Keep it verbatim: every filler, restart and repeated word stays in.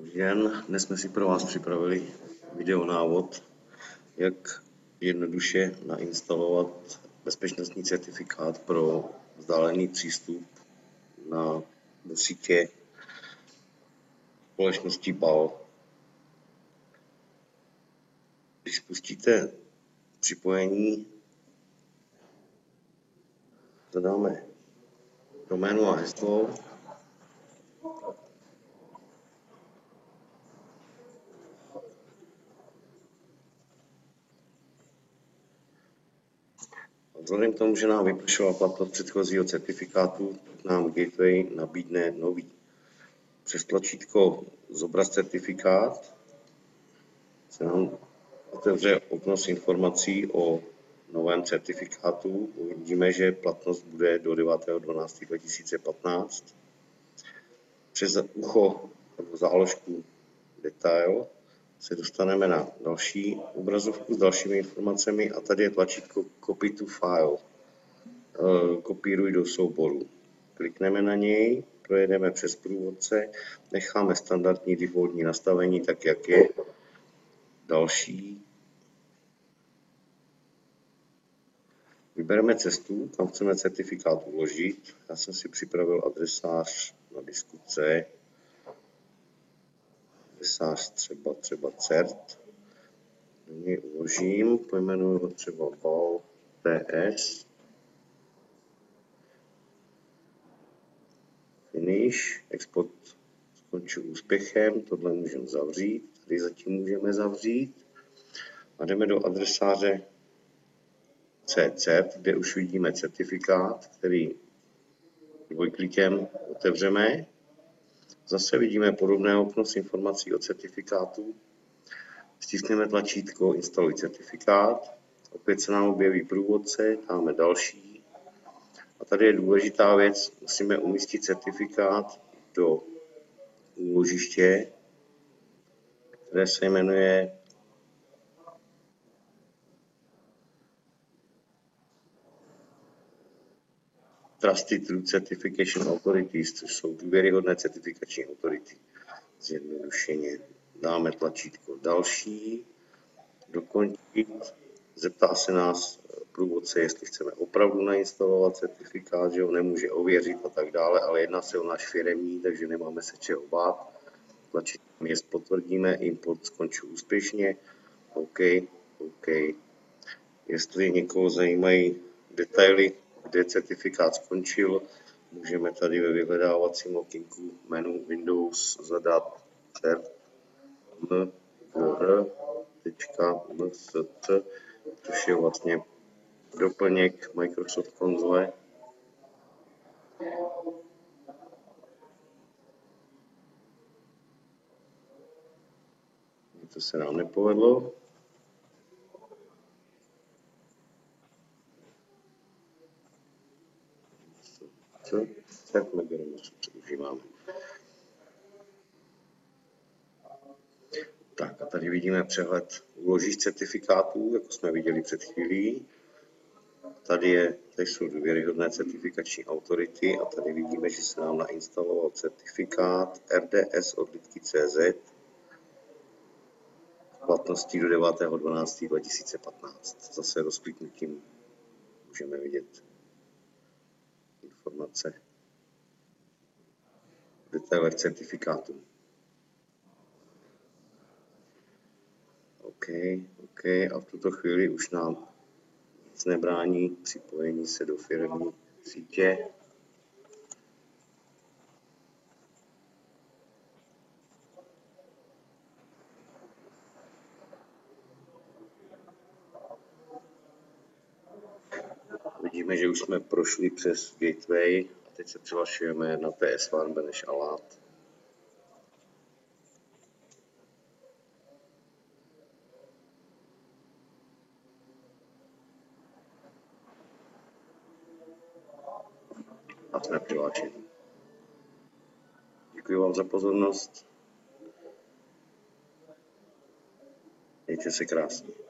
Dobrý den, dnes jsme si pro vás připravili videonávod, jak jednoduše nainstalovat bezpečnostní certifikát pro vzdálený přístup na sítě společnosti B A L. Když spustíte připojení, zadáme doménu a heslo. Vzhledem k tomu, že nám vypršela platnost předchozího certifikátu, nám Gateway nabídne nový. Přes tlačítko Zobraz certifikát se nám otevře okno s informací o novém certifikátu. Uvidíme, že platnost bude do devátého dvanáctého dva tisíce patnáct. Přes ucho nebo záložku Detail se dostaneme na další obrazovku s dalšími informacemi a tady je tlačítko Copy to File. Kopíruj do souboru. Klikneme na něj, projedeme přes průvodce, necháme standardní defaultní nastavení tak, jak je. Další. Vybereme cestu, kam chceme certifikát uložit. Já jsem si připravil adresář na disku C. Adresář třeba, třeba cert. Do něj uložím, pojmenuji ho třeba B A L P S. Finish, export skončil úspěchem, tohle můžeme zavřít, tady zatím můžeme zavřít. A jdeme do adresáře C C, kde už vidíme certifikát, který dvojklikem otevřeme. Zase vidíme podobné okno s informací o certifikátu. Stiskneme tlačítko Instaluj certifikát. Opět se nám objeví průvodce, dáme další. A tady je důležitá věc, musíme umístit certifikát do úložiště, které se jmenuje Trusted Certification Authorities, což jsou důvěryhodné certifikační autority. Zjednodušeně dáme tlačítko další, dokončit, zeptá se nás průvodce, jestli chceme opravdu nainstalovat certifikát, že ho nemůže ověřit a tak dále, ale jedná se o náš firemní, takže nemáme se čeho bát. Tlačítkem jest potvrdíme, import skončil úspěšně, OK, OK. Jestli někoho zajímají detaily, kde certifikát skončil, můžeme tady ve vyhledávacím okýnku menu Windows zadat certmgr tečka m s c, což je vlastně doplněk Microsoft konzole. To se nám nepovedlo. Tak a tady vidíme přehled úložišť certifikátů, jako jsme viděli před chvílí. Tady, je, tady jsou důvěryhodné certifikační autority a tady vidíme, že se nám nainstaloval certifikát R D S od Lidky C Z v platnosti do devátého dvanáctého dva tisíce patnáct. Zase rozkliknutím můžeme vidět informace v detailech certifikátu. OK, OK, a v tuto chvíli už nám nic nebrání připojení se do firemní sítě. Vidíme, že už jsme prošli přes Gateway a teď se přihlašujeme na P S jedna Beneš Allat. A jsme přihlášeni. Děkuji vám za pozornost. Mějte se krásně.